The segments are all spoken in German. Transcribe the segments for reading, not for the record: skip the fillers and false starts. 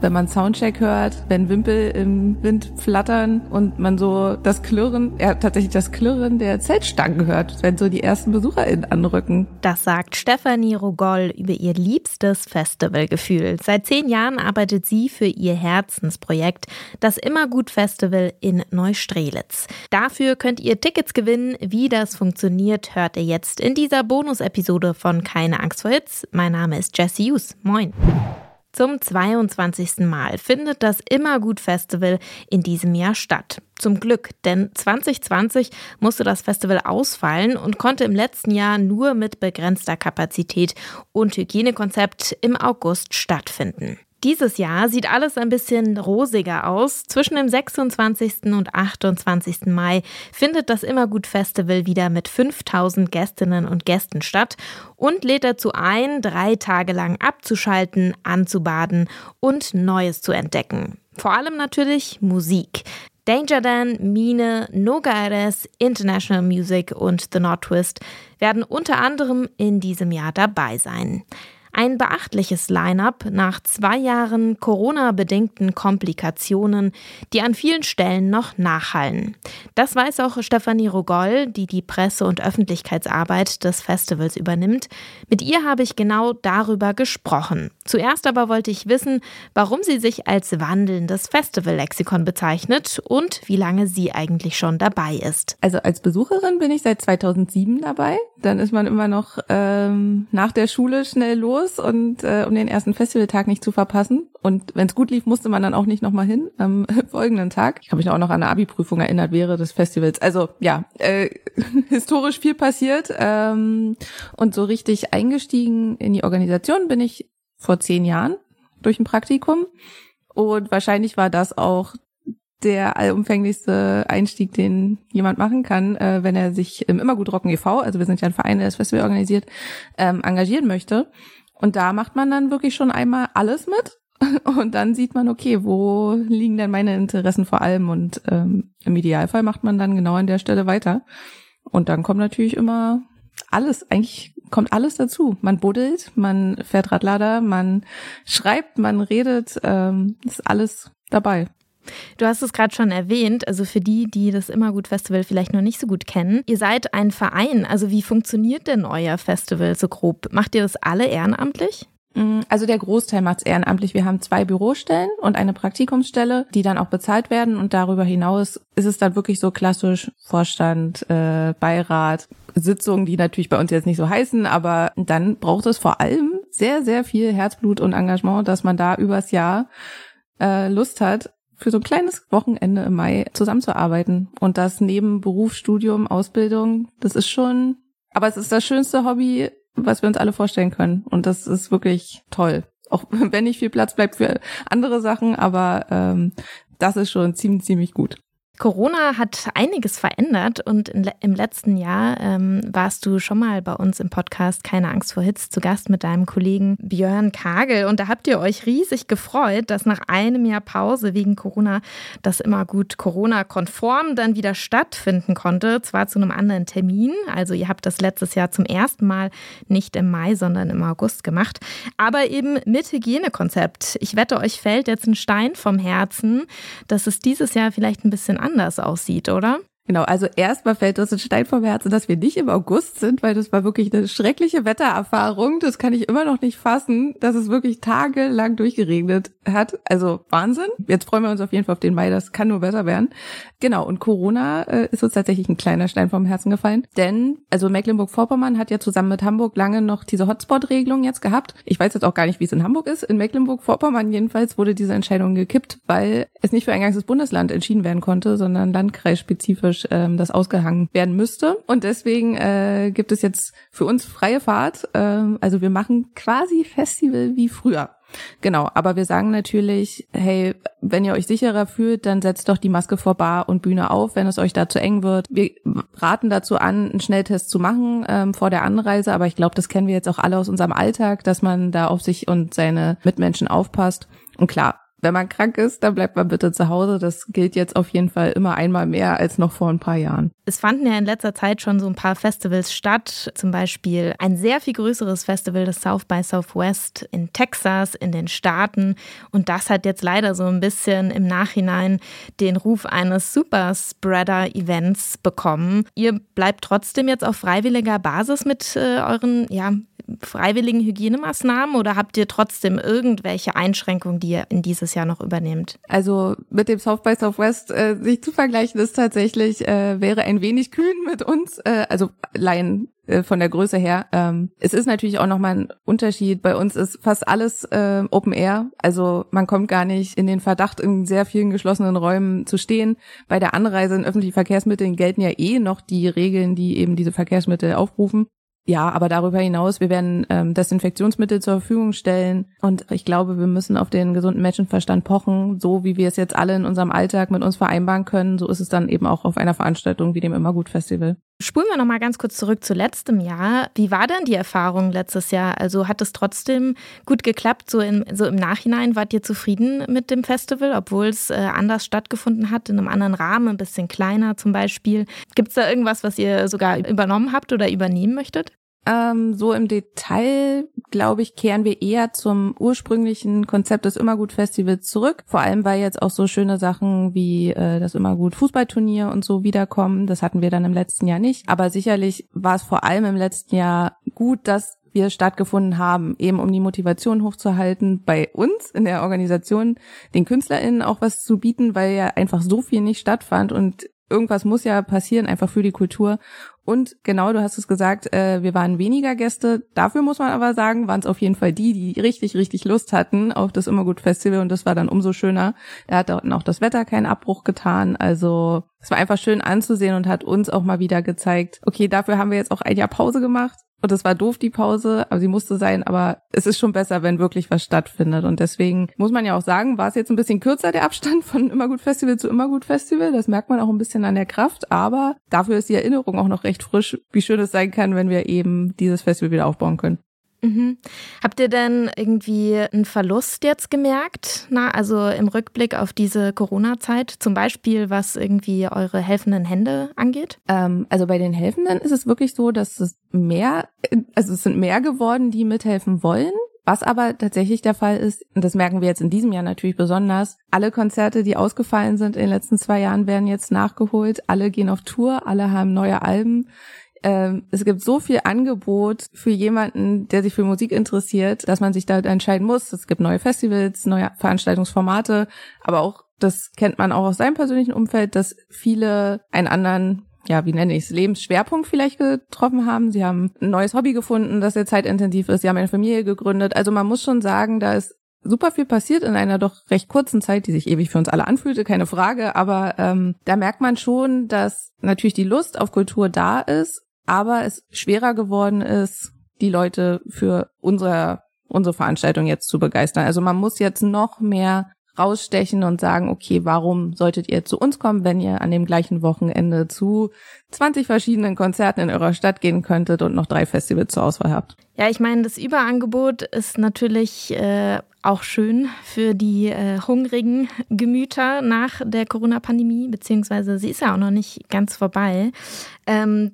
wenn man Soundcheck hört, wenn Wimpel im Wind flattern und man so das Klirren, ja tatsächlich das Klirren der Zeltstangen hört, wenn so die ersten BesucherInnen anrücken. Das sagt Stefanie Rogol über ihr liebstes Festivalgefühl. Seit 10 Jahren arbeitet sie für ihr Herzensprojekt, das Immergut-Festival in Neustrelitz. Dafür könnt ihr Tickets gewinnen. Wie das funktioniert, hört ihr jetzt in dieser Bonus-Episode von Keine Angst vor Hits. Mein Name ist Jesse Hughes. Moin. Zum 22. Mal findet das Immergut-Festival in diesem Jahr statt. Zum Glück, denn 2020 musste das Festival ausfallen und konnte im letzten Jahr nur mit begrenzter Kapazität und Hygienekonzept im August stattfinden. Dieses Jahr sieht alles ein bisschen rosiger aus. Zwischen dem 26. und 28. Mai findet das Immergut-Festival wieder mit 5000 Gästinnen und Gästen statt und lädt dazu ein, 3 Tage lang abzuschalten, anzubaden und Neues zu entdecken. Vor allem natürlich Musik. Danger Dan, Mine, Nogares, International Music und The North Twist werden unter anderem in diesem Jahr dabei sein. Ein beachtliches Line-up nach 2 Jahren Corona-bedingten Komplikationen, die an vielen Stellen noch nachhallen. Das weiß auch Stefanie Rogol, die Presse- und Öffentlichkeitsarbeit des Festivals übernimmt. Mit ihr habe ich genau darüber gesprochen. Zuerst aber wollte ich wissen, warum sie sich als wandelndes Festival-Lexikon bezeichnet und wie lange sie eigentlich schon dabei ist. Also als Besucherin bin ich seit 2007 dabei. Dann ist man immer noch nach der Schule schnell los. Und um den ersten Festivaltag nicht zu verpassen. Und wenn es gut lief, musste man dann auch nicht nochmal hin am folgenden Tag. Ich habe mich noch auch noch an eine Abi-Prüfung erinnert während des Festivals. Also ja, historisch viel passiert. Und so richtig eingestiegen in die Organisation bin ich vor 10 Jahren durch ein Praktikum. Und wahrscheinlich war das auch der allumfänglichste Einstieg, den jemand machen kann, wenn er sich im Immergutrocken e.V., also wir sind ja ein Verein, der das Festival organisiert, engagieren möchte. Und da macht man dann wirklich schon einmal alles mit und dann sieht man, okay, wo liegen denn meine Interessen vor allem, und im Idealfall macht man dann genau an der Stelle weiter. Und dann kommt natürlich immer alles, eigentlich kommt alles dazu. Man buddelt, man fährt Radlader, man schreibt, man redet, ist alles dabei. Du hast es gerade schon erwähnt, also für die das Immergut-Festival vielleicht noch nicht so gut kennen. Ihr seid ein Verein, also wie funktioniert denn euer Festival so grob? Macht ihr das alle ehrenamtlich? Also der Großteil macht es ehrenamtlich. Wir haben 2 Bürostellen und eine Praktikumsstelle, die dann auch bezahlt werden. Und darüber hinaus ist es dann wirklich so klassisch Vorstand, Beirat, Sitzungen, die natürlich bei uns jetzt nicht so heißen. Aber dann braucht es vor allem sehr, sehr viel Herzblut und Engagement, dass man da übers Jahr Lust hat, für so ein kleines Wochenende im Mai zusammenzuarbeiten. Und das neben Beruf, Studium, Ausbildung, das ist schon, aber es ist das schönste Hobby, was wir uns alle vorstellen können. Und das ist wirklich toll. Auch wenn nicht viel Platz bleibt für andere Sachen, aber das ist schon ziemlich, ziemlich gut. Corona hat einiges verändert und im letzten Jahr warst du schon mal bei uns im Podcast Keine Angst vor Hits zu Gast mit deinem Kollegen Björn Kagel, und da habt ihr euch riesig gefreut, dass nach einem Jahr Pause wegen Corona das Immergut Corona-konform dann wieder stattfinden konnte, zwar zu einem anderen Termin, also ihr habt das letztes Jahr zum ersten Mal nicht im Mai, sondern im August gemacht, aber eben mit Hygienekonzept. Ich wette, euch fällt jetzt ein Stein vom Herzen, dass es dieses Jahr vielleicht ein bisschen anders aussieht, oder? Genau, also erstmal fällt das ein Stein vom Herzen, dass wir nicht im August sind, weil das war wirklich eine schreckliche Wettererfahrung. Das kann ich immer noch nicht fassen, dass es wirklich tagelang durchgeregnet hat. Also Wahnsinn. Jetzt freuen wir uns auf jeden Fall auf den Mai, das kann nur besser werden. Genau, und Corona ist uns tatsächlich ein kleiner Stein vom Herzen gefallen. Denn, also Mecklenburg-Vorpommern hat ja zusammen mit Hamburg lange noch diese Hotspot-Regelung jetzt gehabt. Ich weiß jetzt auch gar nicht, wie es in Hamburg ist. In Mecklenburg-Vorpommern jedenfalls wurde diese Entscheidung gekippt, weil es nicht für ein ganzes Bundesland entschieden werden konnte, sondern landkreisspezifisch das ausgehangen werden müsste. Und deswegen gibt es jetzt für uns freie Fahrt. Also wir machen quasi Festival wie früher. Genau, aber wir sagen natürlich, hey, wenn ihr euch sicherer fühlt, dann setzt doch die Maske vor Bar und Bühne auf, wenn es euch da zu eng wird. Wir raten dazu an, einen Schnelltest zu machen vor der Anreise, aber ich glaube, das kennen wir jetzt auch alle aus unserem Alltag, dass man da auf sich und seine Mitmenschen aufpasst. Und klar, wenn man krank ist, dann bleibt man bitte zu Hause. Das gilt jetzt auf jeden Fall immer einmal mehr als noch vor ein paar Jahren. Es fanden ja in letzter Zeit schon so ein paar Festivals statt. Zum Beispiel ein sehr viel größeres Festival, das South by Southwest in Texas, in den Staaten. Und das hat jetzt leider so ein bisschen im Nachhinein den Ruf eines Superspreader-Events bekommen. Ihr bleibt trotzdem jetzt auf freiwilliger Basis mit euren freiwilligen Hygienemaßnahmen oder habt ihr trotzdem irgendwelche Einschränkungen, die ihr in dieses Jahr noch übernehmt? Also mit dem South by Southwest sich zu vergleichen ist tatsächlich, wäre ein wenig kühn mit uns, also Laien von der Größe her. Es ist natürlich auch nochmal ein Unterschied. Bei uns ist fast alles Open Air. Also man kommt gar nicht in den Verdacht, in sehr vielen geschlossenen Räumen zu stehen. Bei der Anreise in öffentlichen Verkehrsmitteln gelten ja eh noch die Regeln, die eben diese Verkehrsmittel aufrufen. Ja, aber darüber hinaus, wir werden Desinfektionsmittel zur Verfügung stellen und ich glaube, wir müssen auf den gesunden Menschenverstand pochen, so wie wir es jetzt alle in unserem Alltag mit uns vereinbaren können. So ist es dann eben auch auf einer Veranstaltung wie dem Immergut-Festival. Spulen wir nochmal ganz kurz zurück zu letztem Jahr. Wie war denn die Erfahrung letztes Jahr? Also hat es trotzdem gut geklappt? So im Nachhinein wart ihr zufrieden mit dem Festival, obwohl es anders stattgefunden hat, in einem anderen Rahmen, ein bisschen kleiner zum Beispiel. Gibt's da irgendwas, was ihr sogar übernommen habt oder übernehmen möchtet? So im Detail, glaube ich, kehren wir eher zum ursprünglichen Konzept des Immergut-Festivals zurück. Vor allem, weil jetzt auch so schöne Sachen wie das Immergut-Fußballturnier und so wiederkommen. Das hatten wir dann im letzten Jahr nicht. Aber sicherlich war es vor allem im letzten Jahr gut, dass wir stattgefunden haben, eben um die Motivation hochzuhalten, bei uns in der Organisation den KünstlerInnen auch was zu bieten, weil ja einfach so viel nicht stattfand und irgendwas muss ja passieren, einfach für die Kultur. Und genau, du hast es gesagt, wir waren weniger Gäste. Dafür muss man aber sagen, waren es auf jeden Fall die richtig, richtig Lust hatten auf das Immergut-Festival. Und das war dann umso schöner. Da hat auch das Wetter keinen Abbruch getan. Also es war einfach schön anzusehen und hat uns auch mal wieder gezeigt, okay, dafür haben wir jetzt auch ein Jahr Pause gemacht. Und es war doof, die Pause, aber sie musste sein, aber es ist schon besser, wenn wirklich was stattfindet. Und deswegen muss man ja auch sagen, war es jetzt ein bisschen kürzer, der Abstand von Immergut-Festival zu Immergut-Festival. Das merkt man auch ein bisschen an der Kraft, aber dafür ist die Erinnerung auch noch recht frisch, wie schön es sein kann, wenn wir eben dieses Festival wieder aufbauen können. Mhm. Habt ihr denn irgendwie einen Verlust jetzt gemerkt? Also im Rückblick auf diese Corona-Zeit, zum Beispiel was irgendwie eure helfenden Hände angeht? Also bei den Helfenden ist es wirklich so, dass es sind mehr geworden, die mithelfen wollen. Was aber tatsächlich der Fall ist, und das merken wir jetzt in diesem Jahr natürlich besonders, alle Konzerte, die ausgefallen sind in den letzten 2 Jahren, werden jetzt nachgeholt. Alle gehen auf Tour, alle haben neue Alben. Es gibt so viel Angebot für jemanden, der sich für Musik interessiert, dass man sich da entscheiden muss. Es gibt neue Festivals, neue Veranstaltungsformate, aber auch, das kennt man auch aus seinem persönlichen Umfeld, dass viele einen anderen, Lebensschwerpunkt vielleicht getroffen haben. Sie haben ein neues Hobby gefunden, das sehr zeitintensiv ist. Sie haben eine Familie gegründet. Also man muss schon sagen, da ist super viel passiert in einer doch recht kurzen Zeit, die sich ewig für uns alle anfühlte, keine Frage. Aber da merkt man schon, dass natürlich die Lust auf Kultur da ist, aber es schwerer geworden ist, die Leute für unsere Veranstaltung jetzt zu begeistern. Also man muss jetzt noch mehr rausstechen und sagen, okay, warum solltet ihr zu uns kommen, wenn ihr an dem gleichen Wochenende zu 20 verschiedenen Konzerten in eurer Stadt gehen könntet und noch 3 Festivals zur Auswahl habt? Ja, ich meine, das Überangebot ist natürlich auch schön für die hungrigen Gemüter nach der Corona-Pandemie, beziehungsweise sie ist ja auch noch nicht ganz vorbei.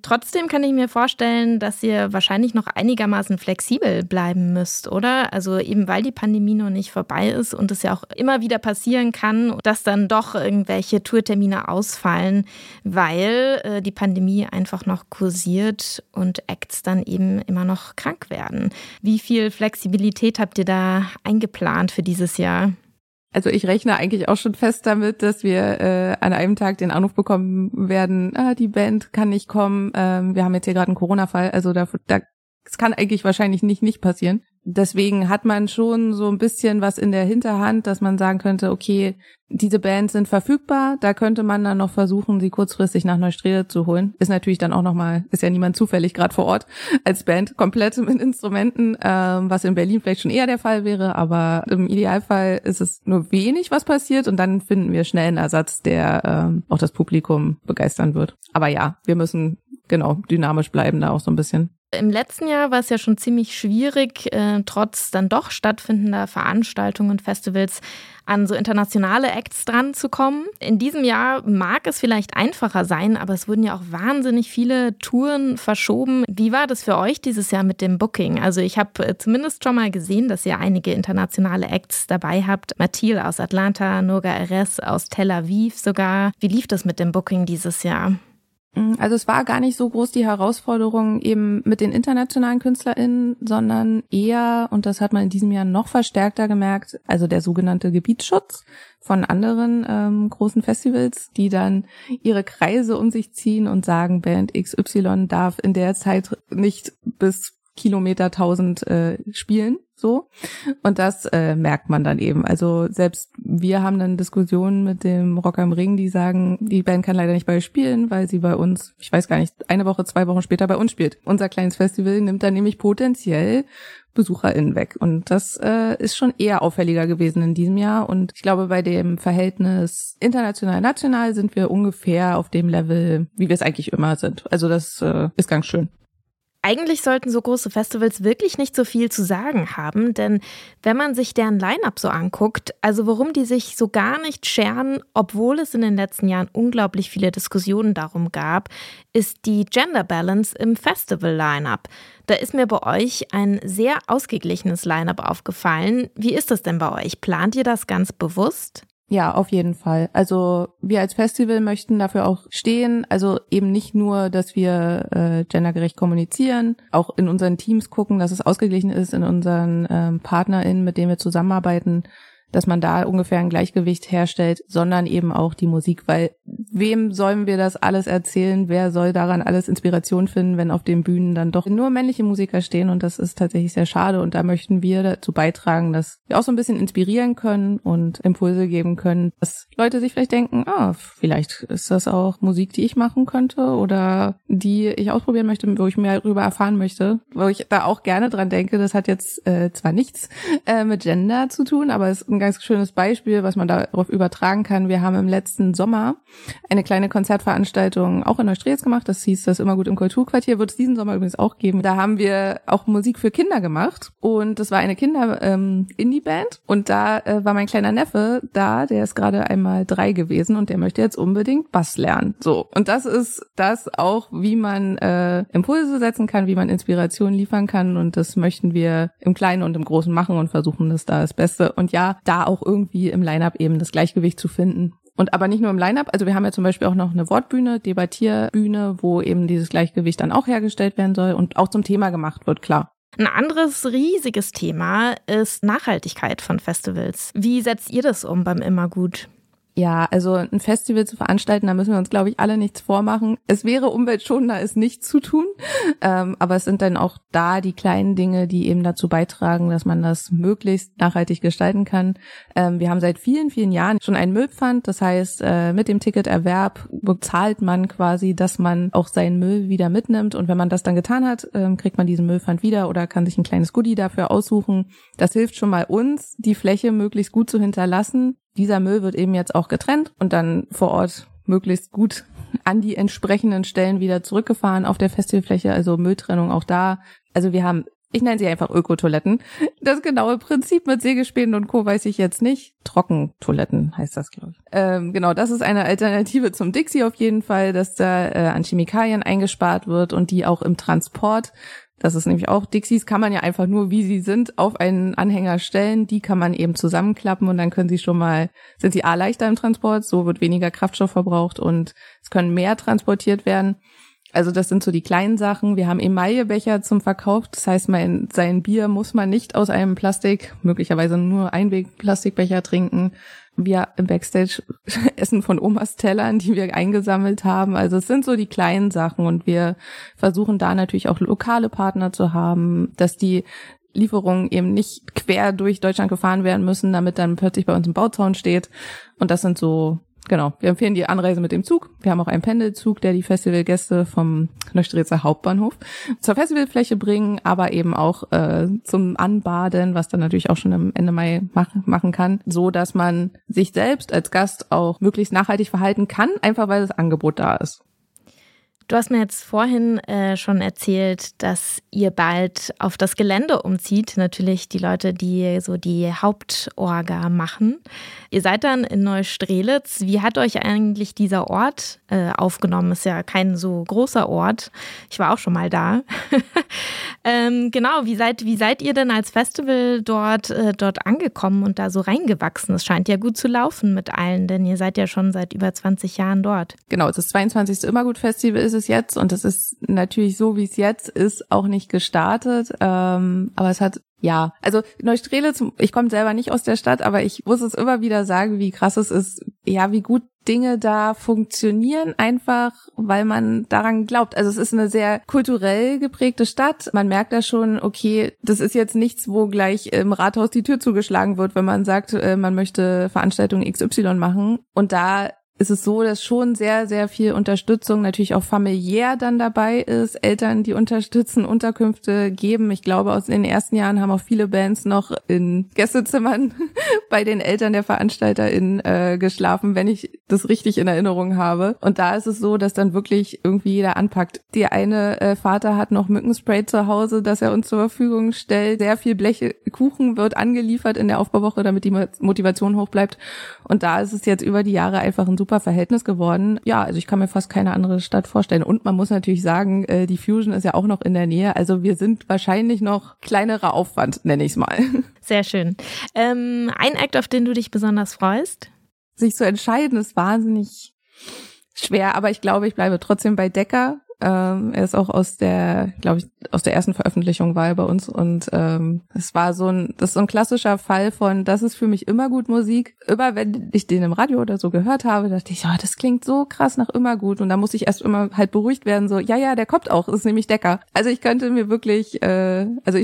Trotzdem kann ich mir vorstellen, dass ihr wahrscheinlich noch einigermaßen flexibel bleiben müsst, oder? Also eben weil die Pandemie noch nicht vorbei ist und es ja auch immer wieder passieren kann, dass dann doch irgendwelche Tourtermine ausfallen, weil die Pandemie einfach noch kursiert und Acts dann eben immer noch krank werden. Wie viel Flexibilität habt ihr da eingeplant für dieses Jahr? Also ich rechne eigentlich auch schon fest damit, dass wir an einem Tag den Anruf bekommen werden, die Band kann nicht kommen, wir haben jetzt hier gerade einen Corona-Fall, also das kann eigentlich wahrscheinlich nicht passieren. Deswegen hat man schon so ein bisschen was in der Hinterhand, dass man sagen könnte, okay, diese Bands sind verfügbar, da könnte man dann noch versuchen, sie kurzfristig nach Neustrelitz zu holen. Ist natürlich dann auch nochmal, ist ja niemand zufällig gerade vor Ort als Band, komplett mit Instrumenten, was in Berlin vielleicht schon eher der Fall wäre, aber im Idealfall ist es nur wenig, was passiert und dann finden wir schnell einen Ersatz, der auch das Publikum begeistern wird. Aber ja, wir müssen, genau, dynamisch bleiben da auch so ein bisschen. Im letzten Jahr war es ja schon ziemlich schwierig, trotz dann doch stattfindender Veranstaltungen und Festivals an so internationale Acts dran zu kommen. In diesem Jahr mag es vielleicht einfacher sein, aber es wurden ja auch wahnsinnig viele Touren verschoben. Wie war das für euch dieses Jahr mit dem Booking? Also ich habe zumindest schon mal gesehen, dass ihr einige internationale Acts dabei habt. Mathil aus Atlanta, Nurga R.S. aus Tel Aviv sogar. Wie lief das mit dem Booking dieses Jahr? Also es war gar nicht so groß die Herausforderung eben mit den internationalen KünstlerInnen, sondern eher, und das hat man in diesem Jahr noch verstärkter gemerkt, also der sogenannte Gebietsschutz von anderen großen Festivals, die dann ihre Kreise um sich ziehen und sagen, Band XY darf in der Zeit nicht bis Kilometer 1000 spielen. So. Und das merkt man dann eben. Also selbst wir haben dann Diskussionen mit dem Rock am Ring, die sagen, die Band kann leider nicht bei euch spielen, weil sie bei uns, ich weiß gar nicht, 1 Woche, 2 Wochen später bei uns spielt. Unser kleines Festival nimmt dann nämlich potenziell BesucherInnen weg. Und das ist schon eher auffälliger gewesen in diesem Jahr. Und ich glaube, bei dem Verhältnis international-national sind wir ungefähr auf dem Level, wie wir es eigentlich immer sind. Also das ist ganz schön. Eigentlich sollten so große Festivals wirklich nicht so viel zu sagen haben, denn wenn man sich deren Line-up so anguckt, also worum die sich so gar nicht scheren, obwohl es in den letzten Jahren unglaublich viele Diskussionen darum gab, ist die Gender Balance im Festival-Line-up. Da ist mir bei euch ein sehr ausgeglichenes Line-up aufgefallen. Wie ist das denn bei euch? Plant ihr das ganz bewusst? Ja, auf jeden Fall. Also wir als Festival möchten dafür auch stehen, also eben nicht nur, dass wir gendergerecht kommunizieren, auch in unseren Teams gucken, dass es ausgeglichen ist, in unseren PartnerInnen, mit denen wir zusammenarbeiten, dass man da ungefähr ein Gleichgewicht herstellt, sondern eben auch die Musik, weil wem sollen wir das alles erzählen, wer soll daran alles Inspiration finden, wenn auf den Bühnen dann doch nur männliche Musiker stehen, und das ist tatsächlich sehr schade, und da möchten wir dazu beitragen, dass wir auch so ein bisschen inspirieren können und Impulse geben können, dass Leute sich vielleicht denken, vielleicht ist das auch Musik, die ich machen könnte oder die ich ausprobieren möchte, wo ich mehr darüber erfahren möchte, wo ich da auch gerne dran denke. Das hat jetzt zwar nichts mit Gender zu tun, aber es ist ein ganz schönes Beispiel, was man darauf übertragen kann. Wir haben im letzten Sommer eine kleine Konzertveranstaltung auch in Neustrelitz gemacht. Das hieß das Immergut im Kulturquartier. Wird es diesen Sommer übrigens auch geben. Da haben wir auch Musik für Kinder gemacht. Und das war eine Kinder-Indie-Band. Und da war mein kleiner Neffe da, der ist gerade einmal 3 gewesen und der möchte jetzt unbedingt Bass lernen. So. Und das ist das auch, wie man Impulse setzen kann, wie man Inspiration liefern kann. Und das möchten wir im Kleinen und im Großen machen und versuchen, das da das Beste. Und ja, da auch irgendwie im Line-Up eben das Gleichgewicht zu finden. Und aber nicht nur im Line-Up, also wir haben ja zum Beispiel auch noch eine Wortbühne, Debattierbühne, wo eben dieses Gleichgewicht dann auch hergestellt werden soll und auch zum Thema gemacht wird, klar. Ein anderes riesiges Thema ist Nachhaltigkeit von Festivals. Wie setzt ihr das um beim Immergut? Ja, also ein Festival zu veranstalten, da müssen wir uns, glaube ich, alle nichts vormachen. Es wäre umweltschonender, es nicht zu tun, aber es sind dann auch da die kleinen Dinge, die eben dazu beitragen, dass man das möglichst nachhaltig gestalten kann. Wir haben seit vielen, vielen Jahren schon einen Müllpfand, das heißt, mit dem Ticketerwerb bezahlt man quasi, dass man auch seinen Müll wieder mitnimmt, und wenn man das dann getan hat, kriegt man diesen Müllpfand wieder oder kann sich ein kleines Goodie dafür aussuchen. Das hilft schon mal uns, die Fläche möglichst gut zu hinterlassen. Dieser Müll wird eben jetzt auch getrennt und dann vor Ort möglichst gut an die entsprechenden Stellen wieder zurückgefahren auf der Festivalfläche, also Mülltrennung auch da. Also wir haben, ich nenne sie einfach Ökotoiletten. Das genaue Prinzip mit Sägespänen und Co. weiß ich jetzt nicht. Trockentoiletten heißt das, glaube ich. Genau, das ist eine Alternative zum Dixie auf jeden Fall, dass da an Chemikalien eingespart wird und die auch im Transport. Das ist nämlich auch, Dixies kann man ja einfach nur, wie sie sind, auf einen Anhänger stellen. Die kann man eben zusammenklappen und dann können sie schon mal, sind sie A, leichter im Transport, so wird weniger Kraftstoff verbraucht und es können mehr transportiert werden. Also das sind so die kleinen Sachen. Wir haben Emaillebecher zum Verkauf. Das heißt, sein Bier muss man nicht aus einem Plastik, möglicherweise nur Einweg-Plastikbecher trinken. Wir im Backstage essen von Omas Tellern, die wir eingesammelt haben. Also es sind so die kleinen Sachen und wir versuchen da natürlich auch lokale Partner zu haben, dass die Lieferungen eben nicht quer durch Deutschland gefahren werden müssen, damit dann plötzlich bei uns ein Bauzaun steht. Und das sind so, genau, wir empfehlen die Anreise mit dem Zug. Wir haben auch einen Pendelzug, der die Festivalgäste vom Neustrelitzer Hauptbahnhof zur Festivalfläche bringen, aber eben auch zum Anbaden, was dann natürlich auch schon am Ende Mai machen kann, so dass man sich selbst als Gast auch möglichst nachhaltig verhalten kann, einfach weil das Angebot da ist. Du hast mir jetzt vorhin schon erzählt, dass ihr bald auf das Gelände umzieht. Natürlich die Leute, die so die Hauptorga machen. Ihr seid dann in Neustrelitz. Wie hat euch eigentlich dieser Ort aufgenommen? Ist ja kein so großer Ort. Ich war auch schon mal da. Genau, wie seid ihr denn als Festival dort angekommen und da so reingewachsen? Es scheint ja gut zu laufen mit allen, denn ihr seid ja schon seit über 20 Jahren dort. Genau, das 22. Immergut-Festival ist es jetzt und es ist natürlich so, wie es jetzt ist, auch nicht gestartet, aber es hat, ja, also Neustrelitz, ich komme selber nicht aus der Stadt, aber ich muss es immer wieder sagen, wie krass es ist, ja, wie gut Dinge da funktionieren, einfach weil man daran glaubt. Also es ist eine sehr kulturell geprägte Stadt. Man merkt da schon, okay, das ist jetzt nichts, wo gleich im Rathaus die Tür zugeschlagen wird, wenn man sagt, man möchte Veranstaltung XY machen. Und da ist es so, dass schon sehr, sehr viel Unterstützung natürlich auch familiär dann dabei ist. Eltern, die unterstützen, Unterkünfte geben. Ich glaube, aus den ersten Jahren haben auch viele Bands noch in Gästezimmern bei den Eltern der VeranstalterInnen geschlafen, wenn ich das richtig in Erinnerung habe. Und da ist es so, dass dann wirklich irgendwie jeder anpackt. Der eine Vater hat noch Mückenspray zu Hause, das er uns zur Verfügung stellt. Sehr viel Blechkuchen wird angeliefert in der Aufbauwoche, damit die Motivation hoch bleibt. Und da ist es jetzt über die Jahre einfach ein super Verhältnis geworden. Ja, also ich kann mir fast keine andere Stadt vorstellen. Und man muss natürlich sagen, die Fusion ist ja auch noch in der Nähe. Also wir sind wahrscheinlich noch kleinerer Aufwand, nenne ich es mal. Sehr schön. Ein Act, auf den du dich besonders freust? Sich zu entscheiden ist wahnsinnig schwer, aber ich glaube, ich bleibe trotzdem bei Decker. Er ist auch aus der ersten Veröffentlichung war er bei uns und das ist so ein klassischer Fall von, das ist für mich Immergut Musik. Immer wenn ich den im Radio oder so gehört habe, dachte ich, ja, das klingt so krass nach Immergut und da muss ich erst immer halt beruhigt werden, so, ja, der kommt auch, das ist nämlich Decker. Also ich könnte mir wirklich, ich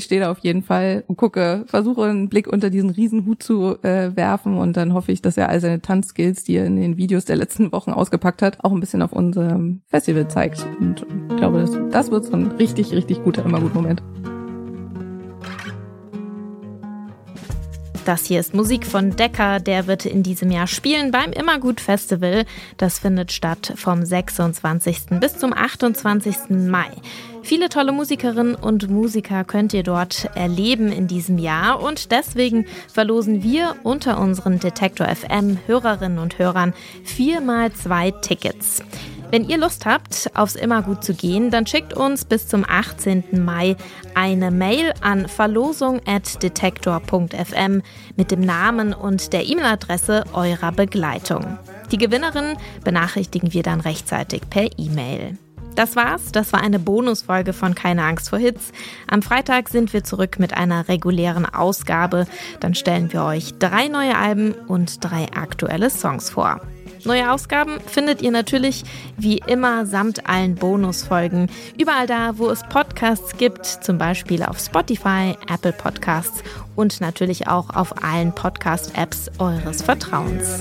stehe da auf jeden Fall und versuche einen Blick unter diesen Riesenhut zu werfen und dann hoffe ich, dass er all seine Tanzskills, die er in den Videos der letzten Wochen ausgepackt hat, auch ein bisschen auf unserem Festival zeigt. Und ich glaube, das wird so ein richtig, richtig guter Immergut-Moment. Das hier ist Musik von Decker, der wird in diesem Jahr spielen beim Immergut-Festival. Das findet statt vom 26. bis zum 28. Mai. Viele tolle Musikerinnen und Musiker könnt ihr dort erleben in diesem Jahr und deswegen verlosen wir unter unseren Detektor FM Hörerinnen und Hörern 4x2 Tickets. Wenn ihr Lust habt, aufs Immergut zu gehen, dann schickt uns bis zum 18. Mai eine Mail an verlosung@detektor.fm mit dem Namen und der E-Mail-Adresse eurer Begleitung. Die Gewinnerin benachrichtigen wir dann rechtzeitig per E-Mail. Das war's, das war eine Bonusfolge von Keine Angst vor Hits. Am Freitag sind wir zurück mit einer regulären Ausgabe. Dann stellen wir euch 3 neue Alben und 3 aktuelle Songs vor. Neue Ausgaben findet ihr natürlich wie immer samt allen Bonusfolgen. Überall da, wo es Podcasts gibt, zum Beispiel auf Spotify, Apple Podcasts und natürlich auch auf allen Podcast-Apps eures Vertrauens.